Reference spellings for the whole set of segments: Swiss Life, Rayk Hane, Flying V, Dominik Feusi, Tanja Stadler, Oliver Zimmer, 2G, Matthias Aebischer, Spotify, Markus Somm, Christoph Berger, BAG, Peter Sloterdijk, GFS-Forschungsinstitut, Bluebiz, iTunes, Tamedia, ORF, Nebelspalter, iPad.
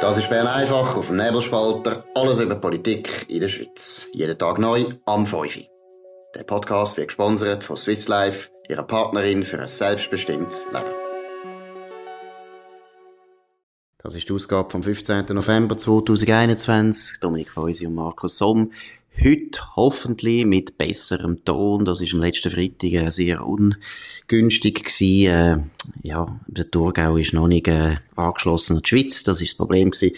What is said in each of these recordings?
Das ist Bern einfach auf dem Nebelspalter. Alles über Politik in der Schweiz. Jeden Tag neu am 5. Der Podcast wird gesponsert von Swiss Life, ihrer Partnerin für ein selbstbestimmtes Leben. Das ist die Ausgabe vom 15. November 2021. Dominik Feusi und Markus Somm. Heute hoffentlich mit besserem Ton. Das war am letzten Freitag sehr ungünstig gewesen. Ja, der Thurgau ist noch nicht angeschlossen an die Schweiz. Das war das Problem gewesen.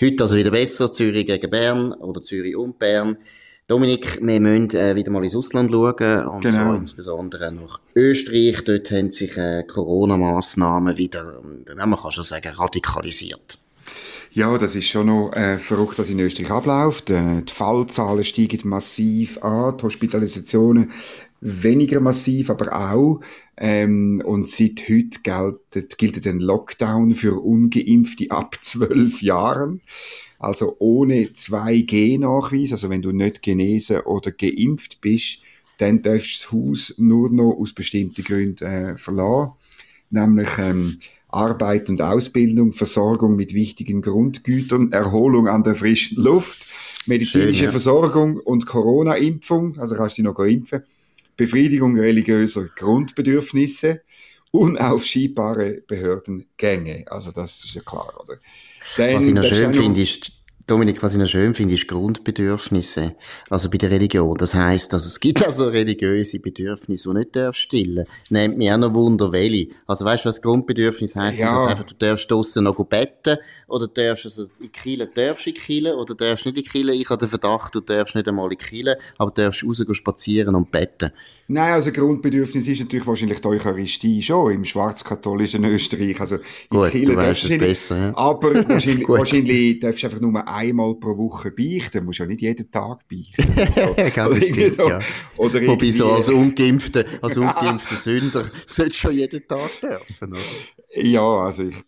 Heute also wieder besser. Zürich gegen Bern oder Zürich und Bern. Dominik, wir müssen wieder mal ins Ausland schauen. Und genau. Zwar insbesondere nach Österreich. Dort haben sich Corona-Massnahmen wieder, man kann schon sagen, radikalisiert. Ja, das ist schon noch verrückt, was in Österreich abläuft. Die Fallzahlen steigen massiv an, die Hospitalisationen weniger massiv, aber auch. Und seit heute gilt ein Lockdown für Ungeimpfte ab 12 Jahren. Also ohne 2G-Nachweis, also wenn du nicht genesen oder geimpft bist, dann darfst du das Haus nur noch aus bestimmten Gründen verlassen. Nämlich Arbeit und Ausbildung, Versorgung mit wichtigen Grundgütern, Erholung an der frischen Luft, medizinische Versorgung und Corona-Impfung, also kannst du dich noch impfen, Befriedigung religiöser Grundbedürfnisse, unaufschiebbare Behördengänge. Also das ist ja klar, oder? Was ich noch schön finde, ist, Dominik, Grundbedürfnisse, also bei der Religion. Das heisst, dass es gibt also religiöse Bedürfnisse, die nicht stillen darfst. Nehmt mich auch noch Wunder, welche. Also weißt du, was Grundbedürfnis heisst? Ja. Einfach, du darfst draussen noch beten, oder darfst also in Kirche, oder darfst nicht in Kirche. Ich habe den Verdacht, du darfst nicht einmal in Kirche, aber du darfst raus spazieren und beten. Nein, also Grundbedürfnis ist natürlich wahrscheinlich die Eucharistie schon im schwarzkatholischen Österreich. Also in Kirche darfst du nicht, aber wahrscheinlich darfst du einfach nur einmal pro Woche beichten, musst ja nicht jeden Tag beichten. Oder wobei so als ungeimpfter Sünder solltest du schon jeden Tag dürfen, oder? Wahrscheinlich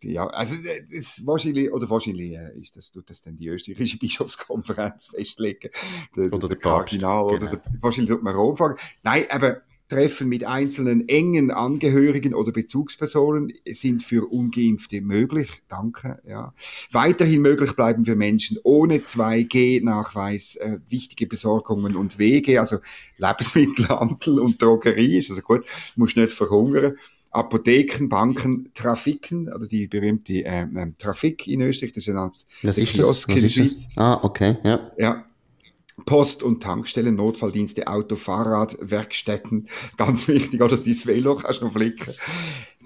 tut das dann die österreichische Bischofskonferenz festlegen. Oder der Kardinal, genau. Wahrscheinlich tut man Rom fragen. Nein, aber Treffen mit einzelnen engen Angehörigen oder Bezugspersonen sind für Ungeimpfte möglich. Danke, ja. Weiterhin möglich bleiben für Menschen ohne 2G-Nachweis wichtige Besorgungen und Wege, also Lebensmittelhandel und Drogerie, ist also gut, musst nicht verhungern. Apotheken, Banken, Trafiken, oder die berühmte Trafik in Österreich, das ist ein Kiosk in der Schweiz. Ah, okay, ja. Ja. Post- und Tankstellen, Notfalldienste, Auto, Fahrrad, Werkstätten, ganz wichtig, oder dein Velo kannst du noch flicken.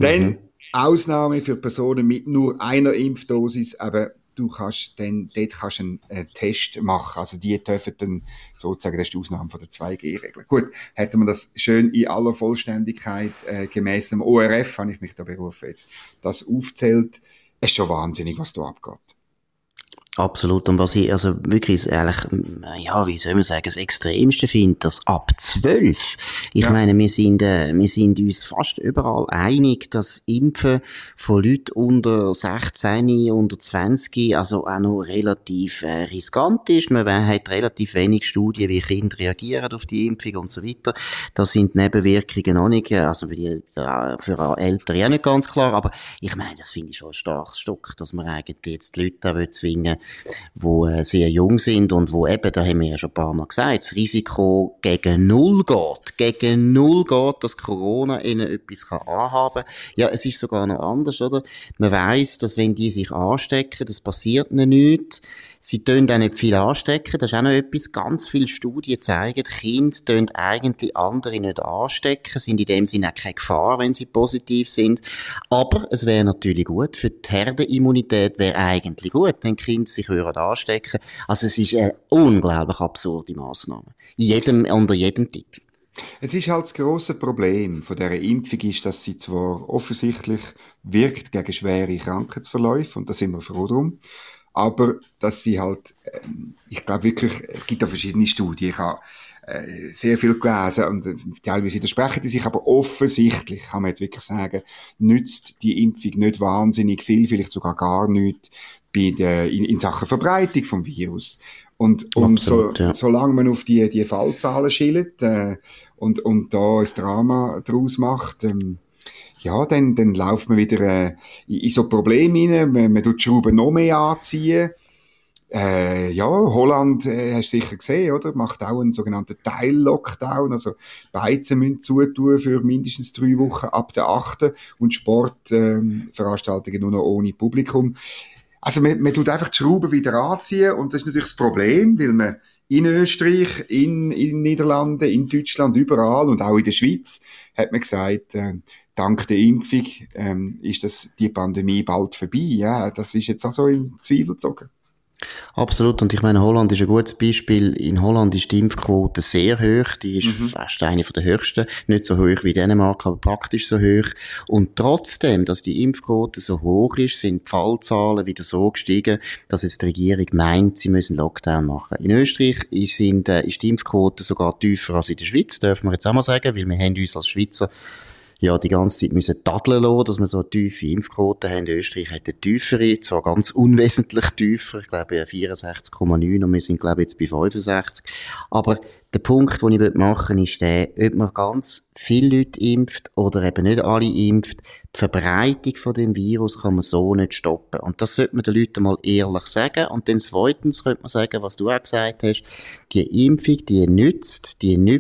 Dann Ausnahme für Personen mit nur einer Impfdosis, aber du kannst dann, dort kannst einen Test machen, also die dürfen dann sozusagen, das ist die Ausnahme von der 2G-Regel. Gut, hätte man das schön in aller Vollständigkeit gemäss dem ORF, habe ich mich da berufen jetzt, das aufzählt, es ist schon wahnsinnig, was da abgeht. Absolut. Und was ich also wirklich ehrlich, ja, wie soll man sagen, das Extremste finde, dass ab 12, ich meine, wir sind uns fast überall einig, dass Impfen von Leuten unter 16, unter 20, also auch noch relativ riskant ist. Man hat relativ wenig Studien, wie Kinder reagieren auf die Impfung und so weiter. Da sind Nebenwirkungen noch nicht, also für Eltern ja nicht ganz klar, aber ich meine, das finde ich schon ein starkes Stück, dass man eigentlich jetzt die Leute auch zwingen will, die sehr jung sind und wo eben, da haben wir ja schon ein paar Mal gesagt, das Risiko gegen Null geht. Dass Corona ihnen etwas anhaben kann. Ja, es ist sogar noch anders, oder? Man weiss, dass wenn die sich anstecken, das passiert ihnen nichts. Sie tun auch nicht viel anstecken. Das ist auch noch etwas. Ganz viele Studien zeigen, Kinder tun eigentlich andere nicht anstecken, sind in dem Sinne auch keine Gefahr, wenn sie positiv sind. Aber es wäre natürlich gut, für die Herdenimmunität wäre eigentlich gut, wenn Kinder sich anstecken. Also es ist eine unglaublich absurde Massnahme. Unter jedem Titel. Es ist halt das grosse Problem von dieser Impfung ist, dass sie zwar offensichtlich wirkt gegen schwere Krankheitsverläufe, und da sind wir froh drum, aber dass sie halt, ich glaube wirklich, es gibt da verschiedene Studien, ich habe sehr viel gelesen und teilweise widersprechen die sich, aber offensichtlich, kann man jetzt wirklich sagen, nützt die Impfung nicht wahnsinnig viel, vielleicht sogar gar nichts in Sachen Verbreitung vom Virus. Und absolut, solange man auf die Fallzahlen schillt und da ein Drama draus macht, ja, dann läuft man wieder in so Probleme hinein, man tut die Schrauben noch mehr anziehen. Ja, Holland, hast du sicher gesehen, oder? Macht auch einen sogenannten Teil-Lockdown, also Beizen müssen zutun für mindestens 3 Wochen ab der 8. und Sportveranstaltungen nur noch ohne Publikum. Also man tut einfach die Schrauben wieder anziehen und das ist natürlich das Problem, weil man in Österreich, in Niederlanden, in Deutschland, überall und auch in der Schweiz hat man gesagt, dank der Impfung ist die Pandemie bald vorbei. Ja, das ist jetzt auch so in Zweifel gezogen. Absolut, und ich meine, Holland ist ein gutes Beispiel. In Holland ist die Impfquote sehr hoch, die ist fast eine der höchsten, nicht so hoch wie Dänemark, aber praktisch so hoch. Und trotzdem, dass die Impfquote so hoch ist, sind die Fallzahlen wieder so gestiegen, dass jetzt die Regierung meint, sie müssen Lockdown machen. In Österreich ist die Impfquote sogar tiefer als in der Schweiz, dürfen wir jetzt auch mal sagen, weil wir haben uns als Schweizer ja die ganze Zeit müssen tadeln lassen, dass wir so tiefe Impfquoten haben. Österreich hat eine tiefere, zwar ganz unwesentlich tiefer, ich glaube 64,9 und wir sind glaube ich jetzt bei 65. Aber der Punkt, den ich machen möchte, ist der, ob man ganz viele Leute impft oder eben nicht alle impft, die Verbreitung von dem Virus kann man so nicht stoppen. Und das sollte man den Leuten mal ehrlich sagen. Und dann zweitens könnte man sagen, was du auch gesagt hast, die Impfung, die nützt gegen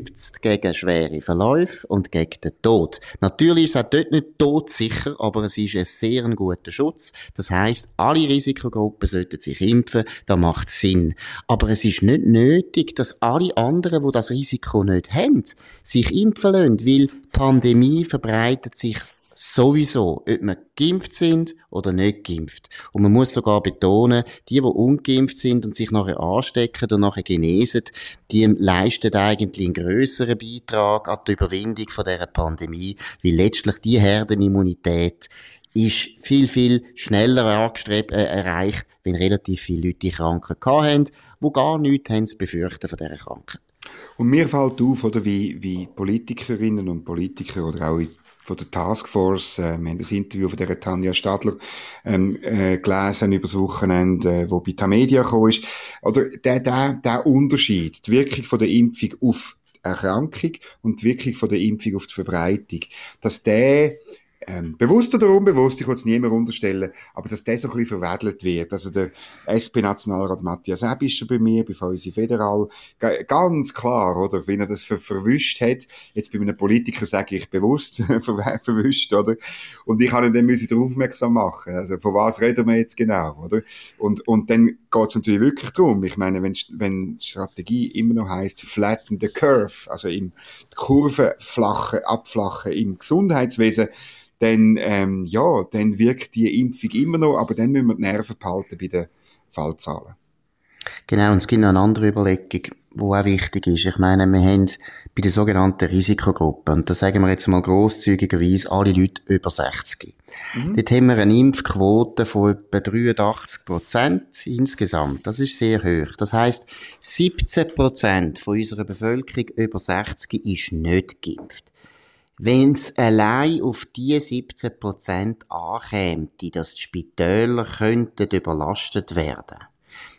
schwere Verläufe und gegen den Tod. Natürlich ist es auch dort nicht todsicher, aber es ist ein sehr guter Schutz. Das heisst, alle Risikogruppen sollten sich impfen, das macht Sinn. Aber es ist nicht nötig, dass alle anderen, die das Risiko nicht haben, sich impfen lassen, weil die Pandemie verbreitet sich sowieso, ob wir geimpft sind oder nicht geimpft. Und man muss sogar betonen, die ungeimpft sind und sich nachher anstecken und nachher genesen, die leisten eigentlich einen grösseren Beitrag an die Überwindung von dieser Pandemie, weil letztlich die Herdenimmunität ist viel, viel schneller erreicht, wenn relativ viele Leute die Krankheit hatten, die gar nichts haben zu befürchten von dieser Krankheit. Und mir fällt auf, oder, wie Politikerinnen und Politiker oder auch von der Taskforce, wir haben das Interview von der Tanja Stadler gelesen über das Wochenende, wo bei Tamedia gekommen ist, oder der Unterschied, die Wirkung von der Impfung auf Erkrankung und die Wirkung von der Impfung auf die Verbreitung, dass der bewusst oder unbewusst, ich will es niemandem unterstellen, aber dass der so ein bisschen verwedelt wird. Also der SP-Nationalrat Matthias Aebischer bei Feusi Federal, ganz klar, oder? Wenn er das verwischt hat, jetzt bei einem Politiker sage ich bewusst verwischt, oder? Und ich habe ihn dann darauf aufmerksam machen. Also von was reden wir jetzt genau, oder? Und dann geht es natürlich wirklich darum, ich meine, wenn Strategie immer noch heisst, flatten the curve, also im Kurve abflachen im Gesundheitswesen, dann wirkt die Impfung immer noch, aber dann müssen wir die Nerven behalten bei den Fallzahlen. Genau, und es gibt noch eine andere Überlegung, die auch wichtig ist. Ich meine, wir haben bei der sogenannten Risikogruppe, und da sagen wir jetzt mal grosszügigerweise, alle Leute über 60. Dort haben wir eine Impfquote von etwa 83% insgesamt. Das ist sehr hoch. Das heisst, 17% von unserer Bevölkerung über 60 ist nicht geimpft. Wenn es allein auf diese 17% ankäme, dass die Spitäler könnten überlastet werden,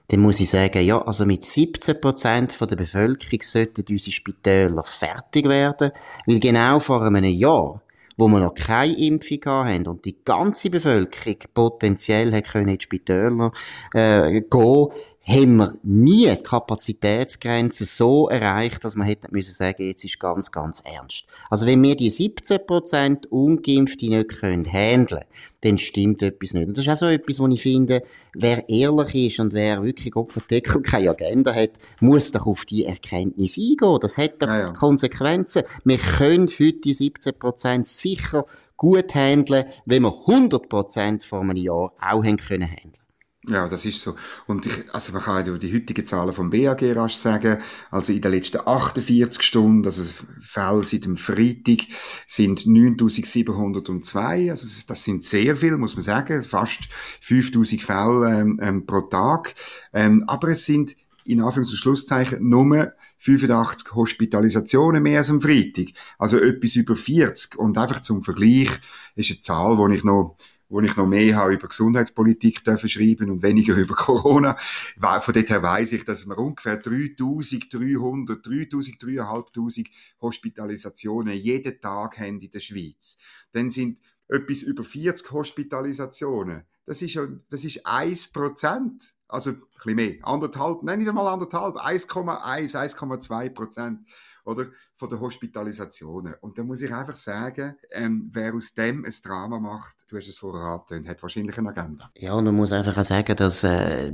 dann muss ich sagen, ja, also mit 17% von der Bevölkerung sollten unsere Spitäler fertig werden, weil genau vor einem Jahr, wo wir noch keine Impfung hatten und die ganze Bevölkerung potenziell hätte in die Spitäler gehen können, haben wir nie die Kapazitätsgrenze so erreicht, dass man hätte müssen sagen, jetzt ist ganz, ganz ernst. Also wenn wir die 17% Ungeimpfte nicht handeln können, dann stimmt etwas nicht. Und das ist auch so etwas, wo ich finde, wer ehrlich ist und wer wirklich auf den Deckel keine Agenda hat, muss doch auf die Erkenntnis eingehen. Das hat doch Konsequenzen. Wir können heute die 17% sicher gut handeln, wenn wir 100% vor einem Jahr auch handeln können. Ja, das ist so. Und also man kann ja die heutigen Zahlen vom BAG rasch sagen. Also in den letzten 48 Stunden, also Fälle seit dem Freitag, sind 9702. Also das sind sehr viel, muss man sagen. Fast 5000 Fälle pro Tag. Aber es sind in Anführungs- und Schlusszeichen nur 85 Hospitalisationen mehr als am Freitag. Also etwas über 40. Und einfach zum Vergleich ist eine Zahl, wo ich noch mehr habe über Gesundheitspolitik dürfen schreiben und weniger über Corona. Von dort her weiss ich, dass wir ungefähr 3'500 Hospitalisationen jeden Tag haben in der Schweiz. Dann sind etwas über 40 Hospitalisationen. Das ist 1%. Also ein bisschen mehr, 1,2% oder, von den Hospitalisationen. Und da muss ich einfach sagen, wer aus dem ein Drama macht, du hast es vorher angetönt, hat wahrscheinlich eine Agenda. Ja, und man muss einfach auch sagen, dass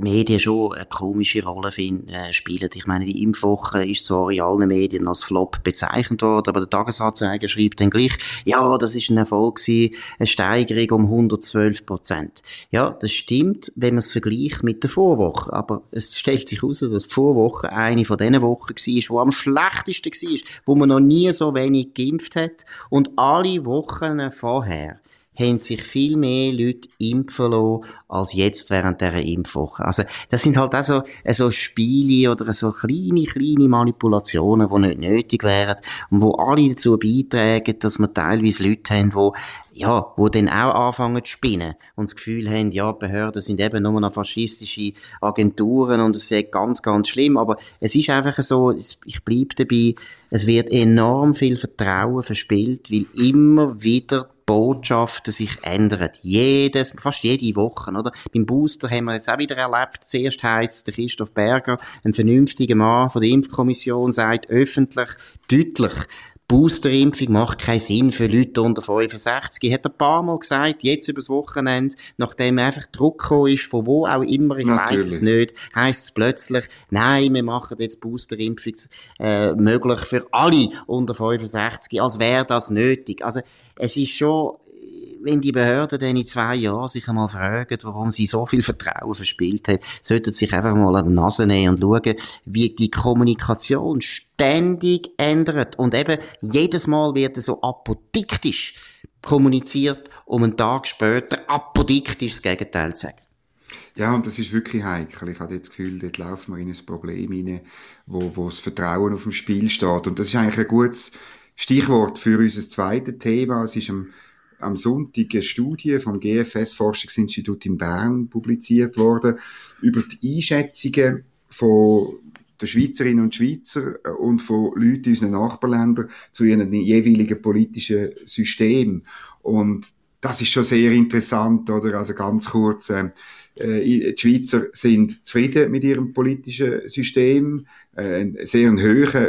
Medien schon eine komische Rolle spielen. Ich meine, die Impfwoche ist zwar in allen Medien als Flop bezeichnet worden, aber der Tagesanzeiger schreibt dann gleich, ja, das ist ein Erfolg gewesen, eine Steigerung um 112%. Ja, das stimmt, wenn man es vergleicht mit der Vorwoche. Aber es stellt sich heraus, dass die Vorwoche eine von diesen Wochen war, die am schlechtesten war, wo man noch nie so wenig geimpft hat. Und alle Wochen vorher haben sich viel mehr Leute impfen lassen, als jetzt während dieser Impfwoche. Also, das sind halt auch so Spiele oder so kleine Manipulationen, die nicht nötig wären und wo alle dazu beitragen, dass wir teilweise Leute haben, die dann auch anfangen zu spinnen und das Gefühl haben, ja, Behörden sind eben nur noch faschistische Agenturen und es ist ganz, ganz schlimm. Aber es ist einfach so, ich bleibe dabei, es wird enorm viel Vertrauen verspielt, weil immer wieder Botschaften sich ändern. Fast jede Woche, oder? Beim Booster haben wir jetzt auch wieder erlebt. Zuerst heisst der Christoph Berger, ein vernünftiger Mann von der Impfkommission, sagt öffentlich, deutlich, Boosterimpfung macht keinen Sinn für Leute unter 65. Hat er ein paar Mal gesagt, jetzt übers Wochenende, nachdem einfach Druck gekommen ist, von wo auch immer, ich weiss es nicht, heisst es plötzlich, nein, wir machen jetzt Boosterimpfung möglich für alle unter 65, als wäre das nötig. Also es ist schon, wenn die Behörden dann in 2 Jahren sich einmal fragen, warum sie so viel Vertrauen verspielt haben, sollten sie sich einfach mal an die Nase nehmen und schauen, wie die Kommunikation ständig ändert. Und eben jedes Mal wird es so apodiktisch kommuniziert, um einen Tag später apodiktisch das Gegenteil zu sagen. Ja, und das ist wirklich heikel. Ich habe das Gefühl, dort laufen wir in ein Problem hinein, wo das Vertrauen auf dem Spiel steht. Und das ist eigentlich ein gutes Stichwort für unser zweites Thema. Es ist am Sonntag eine Studie vom GFS-Forschungsinstitut in Bern publiziert worden über die Einschätzungen von den Schweizerinnen und Schweizer und von Leuten in unseren Nachbarländern zu ihren jeweiligen politischen Systemen. Und das ist schon sehr interessant, oder? Also ganz kurz, die Schweizer sind zufrieden mit ihrem politischen System, einen sehr hohen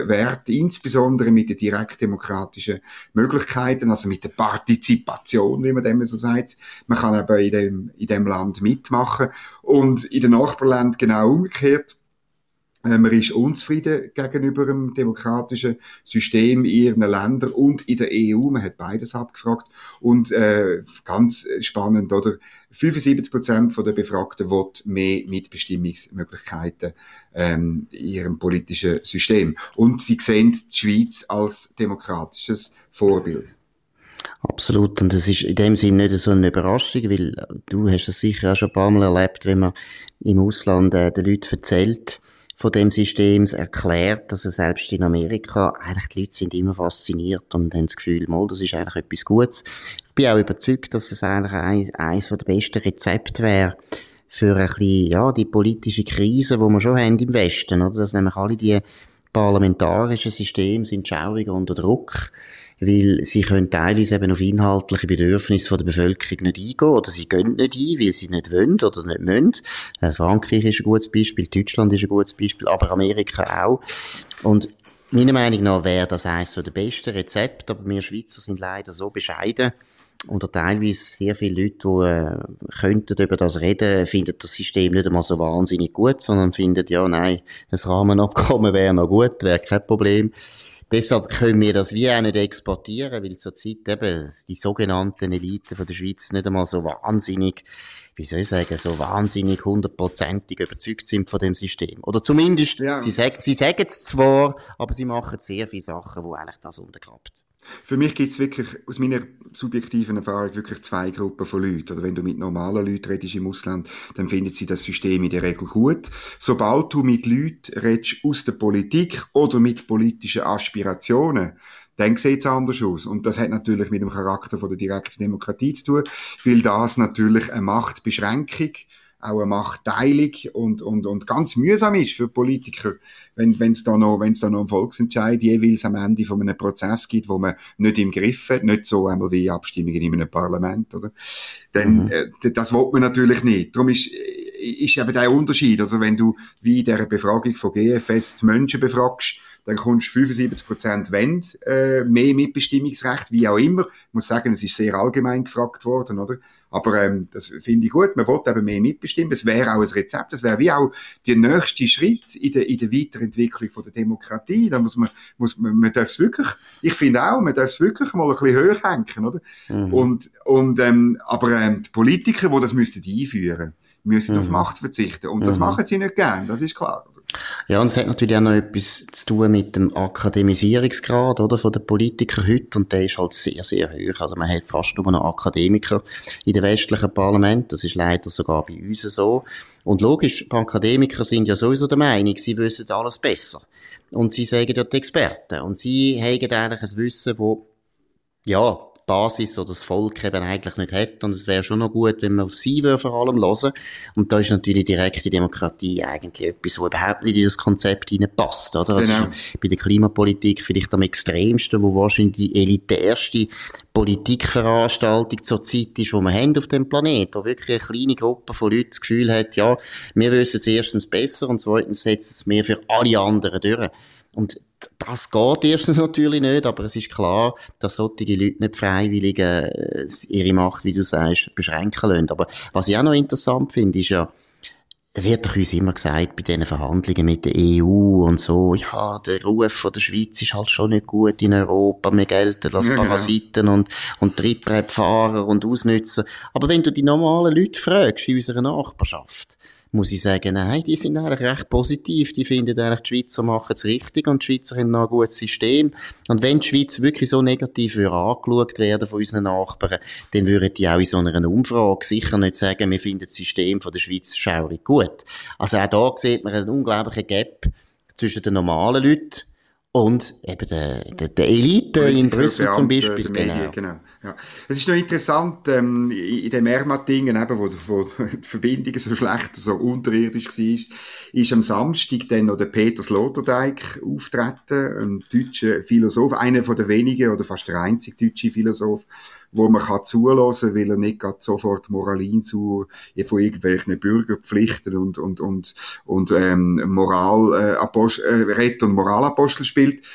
Wert, insbesondere mit den direktdemokratischen Möglichkeiten, also mit der Partizipation, wie man dem so sagt. Man kann aber in dem Land mitmachen. Und in den Nachbarländern genau umgekehrt. Man ist unzufrieden gegenüber dem demokratischen System in ihren Ländern und in der EU. Man hat beides abgefragt. Und ganz spannend, oder? 75% der Befragten wollen mehr Mitbestimmungsmöglichkeiten in ihrem politischen System. Und sie sehen die Schweiz als demokratisches Vorbild. Absolut, und das ist in dem Sinne nicht so eine Überraschung, weil du hast es sicher auch schon ein paar Mal erlebt, wenn man im Ausland den Leuten erzählt, von dem System erklärt, dass selbst in Amerika eigentlich die Leute sind immer fasziniert und haben das Gefühl, das ist eigentlich etwas Gutes. Ich bin auch überzeugt, dass es eigentlich eines der besten Rezepte wäre für ein bisschen, die politische Krise, die wir schon haben im Westen, oder? Dass nämlich alle die parlamentarischen Systeme sind schauriger unter Druck, weil sie können teilweise eben auf inhaltliche Bedürfnisse von der Bevölkerung nicht eingehen oder sie gehen nicht ein, weil sie nicht wollen oder nicht müssen. Frankreich ist ein gutes Beispiel, Deutschland ist ein gutes Beispiel, aber Amerika auch. Und meiner Meinung nach wäre das eines der besten Rezepte, aber wir Schweizer sind leider so bescheiden oder teilweise sehr viele Leute, die könnten über das reden, finden das System nicht einmal so wahnsinnig gut, sondern finden, ein Rahmenabkommen wäre noch gut, wäre kein Problem. Deshalb können wir das wie auch nicht exportieren, weil zurzeit eben die sogenannten Eliten von der Schweiz nicht einmal so wahnsinnig, hundertprozentig überzeugt sind von dem System. Oder zumindest, sie sagen es zwar, aber sie machen sehr viele Sachen, die eigentlich das untergrabt. Für mich gibt es wirklich, aus meiner subjektiven Erfahrung, wirklich 2 Gruppen von Leuten. Oder wenn du mit normalen Leuten redest im Ausland, dann finden sie das System in der Regel gut. Sobald du mit Leuten redest aus der Politik oder mit politischen Aspirationen, dann sieht es anders aus. Und das hat natürlich mit dem Charakter von der direkten Demokratie zu tun, weil das natürlich eine Machtbeschränkung auch eine Machtteilung und ganz mühsam ist für Politiker, wenn es da noch einen Volksentscheid jeweils am Ende von einem Prozess gibt, wo man nicht im Griff hat, nicht so einmal wie Abstimmungen in einem Parlament, oder? Dann, das will man natürlich nicht. Darum ist eben der Unterschied, oder? Wenn du wie in dieser Befragung von GFS die Menschen befragst, dann kommst du 75% mehr Mitbestimmungsrecht, wie auch immer. Ich muss sagen, es ist sehr allgemein gefragt worden, oder? Aber das finde ich gut, man will eben mehr mitbestimmen. Es wäre auch ein Rezept, es wäre wie auch der nächste Schritt in der Weiterentwicklung von der Demokratie. Da man darf es wirklich, ich finde auch, man darf es wirklich mal ein bisschen höher hängen, oder? Mhm. Aber die Politiker, die das müssten einführen, müssen auf Macht verzichten. Und das machen sie nicht gern, das ist klar. Oder? Ja, und es hat natürlich auch noch etwas zu tun mit dem Akademisierungsgrad, oder, von den Politikern heute. Und der ist halt sehr, sehr hoch. Also man hat fast nur noch Akademiker in den westlichen Parlamenten. Das ist leider sogar bei uns so. Und logisch, Akademiker sind ja sowieso der Meinung, sie wissen alles besser. Und sie sagen ja die Experten. Und sie haben eigentlich ein Wissen, wo, ja, Basis oder das Volk eben eigentlich nicht hat. Und es wäre schon noch gut, wenn man auf sie würde vor allem hören. Und da ist natürlich direkte Demokratie eigentlich etwas, was überhaupt nicht in das Konzept hineinpasst, oder? Genau. Also bei der Klimapolitik vielleicht am extremsten, wo wahrscheinlich die elitärste Politikveranstaltung zurzeit ist, die wir haben auf dem Planeten, wo wirklich eine kleine Gruppe von Leuten das Gefühl hat, ja, wir wissen es erstens besser und zweitens setzen es mehr für alle anderen durch. Und das geht erstens natürlich nicht, aber es ist klar, dass solche Leute nicht freiwillig ihre Macht, wie du sagst, beschränken lassen. Aber was ich auch noch interessant finde, ist ja, wird doch uns immer gesagt, bei diesen Verhandlungen mit der EU und so, ja, der Ruf von der Schweiz ist halt schon nicht gut in Europa, wir gelten als Parasiten und Triebrettfahrer und Ausnützer. Aber wenn du die normalen Leute fragst in unserer Nachbarschaft, muss ich sagen, nein, die sind eigentlich recht positiv. Die finden eigentlich, die Schweizer machen es richtig und die Schweizer haben noch ein gutes System. Und wenn die Schweiz wirklich so negativ angeschaut werden von unseren Nachbarn, dann würden die auch in so einer Umfrage sicher nicht sagen, wir finden das System von der Schweiz schaurig gut. Also auch da sieht man einen unglaublichen Gap zwischen den normalen Leuten und eben der Elite in Brüssel zum Beispiel. Medien, genau. Ja. Es ist noch interessant, in dem Ermatingen, eben, wo die Verbindung so schlecht, so unterirdisch war, ist am Samstag dann noch der Peter Sloterdijk auftreten, ein deutscher Philosoph, einer von den wenigen oder fast der einzige deutsche Philosoph, wo man kann zuhören, weil er nicht gerade sofort Moralin zu von irgendwelchen Bürgerpflichten und Moralapostel und Moralapostel spielt.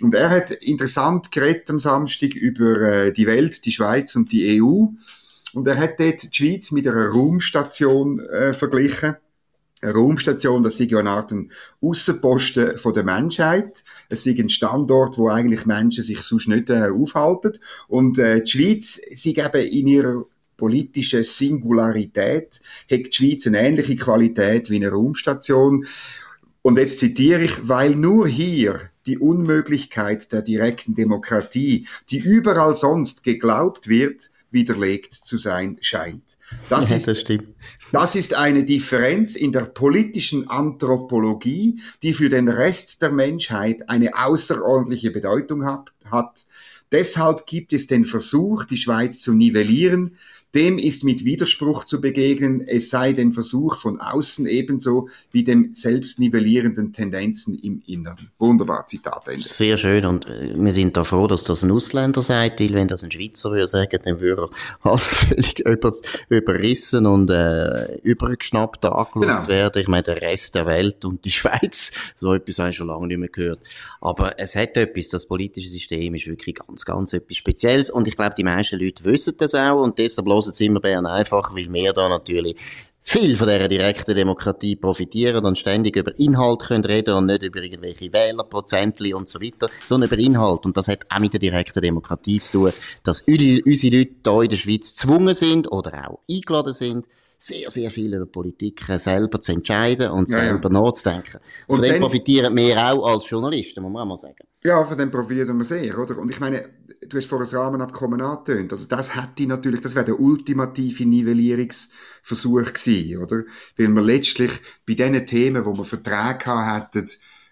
Und er hat interessant geredet am Samstag über die Welt, die Schweiz und die EU. Und er hat dort die Schweiz mit einer Raumstation verglichen. Eine Raumstation, das sei eine Art Aussenposten von der Menschheit. Es sei ein Standort, wo eigentlich Menschen sich sonst nicht aufhalten. Und die Schweiz sei eben in ihrer politischen Singularität, hat die Schweiz eine ähnliche Qualität wie eine Raumstation. Und jetzt zitiere ich, weil nur hier die Unmöglichkeit der direkten Demokratie, die überall sonst geglaubt wird, widerlegt zu sein scheint. Das ist eine Differenz in der politischen Anthropologie, die für den Rest der Menschheit eine außerordentliche Bedeutung hat. Deshalb gibt es den Versuch, die Schweiz zu nivellieren. Dem ist mit Widerspruch zu begegnen, es sei dem Versuch von außen ebenso wie dem selbstnivellierenden Tendenzen im Inneren. Wunderbar, Zitat Ende. Sehr schön, und wir sind da froh, dass das ein Ausländer sagt, weil wenn das ein Schweizer würde sagen, dann würde er als völlig überrissen und übergeschnappt angeschaut werden. Ich meine, der Rest der Welt und die Schweiz, so etwas habe ich schon lange nicht mehr gehört. Aber es hat etwas, das politische System ist wirklich ganz, ganz etwas Spezielles und ich glaube, die meisten Leute wissen das auch und deshalb hören Sie immer Bern einfach, weil wir da natürlich viel von dieser direkten Demokratie profitieren und ständig über Inhalt können reden und nicht über irgendwelche Wählerprozentli und so weiter, sondern über Inhalt. Und das hat auch mit der direkten Demokratie zu tun, dass unsere Leute hier in der Schweiz gezwungen sind oder auch eingeladen sind, sehr, sehr viel über Politik selber zu entscheiden und selber nachzudenken. Und von dem profitieren wir auch als Journalisten, muss man auch mal sagen. Ja, von dem profitieren wir sehr, oder? Und ich meine, du hast vorhin das Rahmenabkommen angetönt, oder? Das wäre der ultimative Nivellierungsversuch gewesen, oder? Weil wir letztlich bei diesen Themen, wo wir Verträge hatten,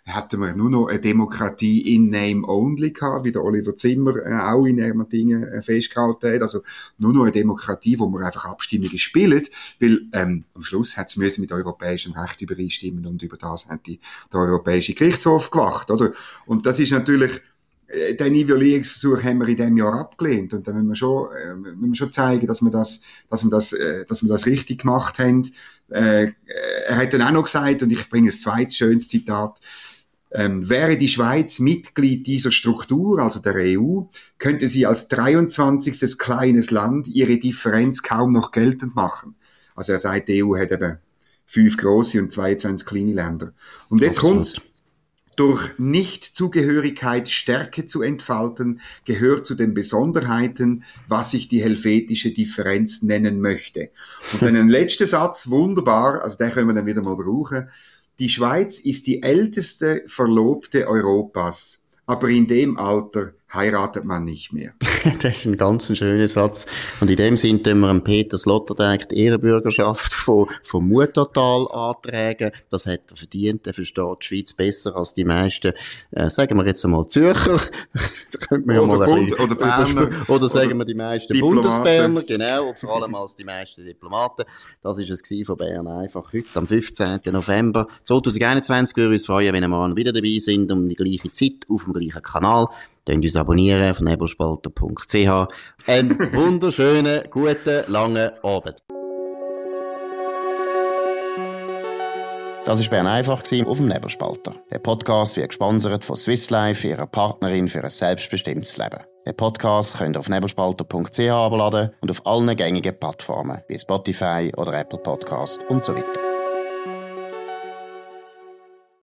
hatten wir nur noch eine Demokratie in Name Only gehabt, wie der Oliver Zimmer auch in einem Dingen festgehalten hat. Also nur noch eine Demokratie, wo man einfach Abstimmungen spielt, weil am Schluss hat es mit europäischem Recht übereinstimmen und über das hat der Europäische Gerichtshof gewacht, oder? Und das ist natürlich, den Nivellierungsversuch haben wir in diesem Jahr abgelehnt und da müssen wir schon zeigen, dass wir das richtig gemacht haben. Er hat dann auch noch gesagt, und ich bringe ein zweites schönes Zitat, wäre die Schweiz Mitglied dieser Struktur, also der EU, könnte sie als 23. kleines Land ihre Differenz kaum noch geltend machen. Also er sagt, die EU hat eben 5 grosse und 22 kleine Länder. Und jetzt kommt's. Durch Nichtzugehörigkeit Stärke zu entfalten, gehört zu den Besonderheiten, was ich die helvetische Differenz nennen möchte. Und dann ein letzter Satz, wunderbar, also den können wir dann wieder mal brauchen. Die Schweiz ist die älteste Verlobte Europas, aber in dem Alter heiratet man nicht mehr. Das ist ein ganz schöner Satz. Und in dem Sinn tun wir dem Peter Sloterdijk die Ehrenbürgerschaft vom Muttertal antragen. Das hat er verdient. Er versteht die Schweiz besser als die meisten, sagen wir jetzt einmal Zürcher. Oder Berner. Oder sagen wir die meisten Diplomaten. Bundesberner. Genau. Und vor allem als die meisten Diplomaten. Das war es von Bern einfach heute am 15. November 2021. Wir uns freuen, wenn wir morgen wieder dabei sind, um die gleiche Zeit auf dem gleichen Kanal. Könnt uns abonnieren auf nebelspalter.ch. Einen wunderschönen, guten, langen Abend. Das war Bern einfach auf dem Nebelspalter. Der Podcast wird gesponsert von Swiss Life, ihrer Partnerin für ein selbstbestimmtes Leben. Den Podcast könnt ihr auf nebelspalter.ch abladen und auf allen gängigen Plattformen wie Spotify oder Apple Podcast und so weiter.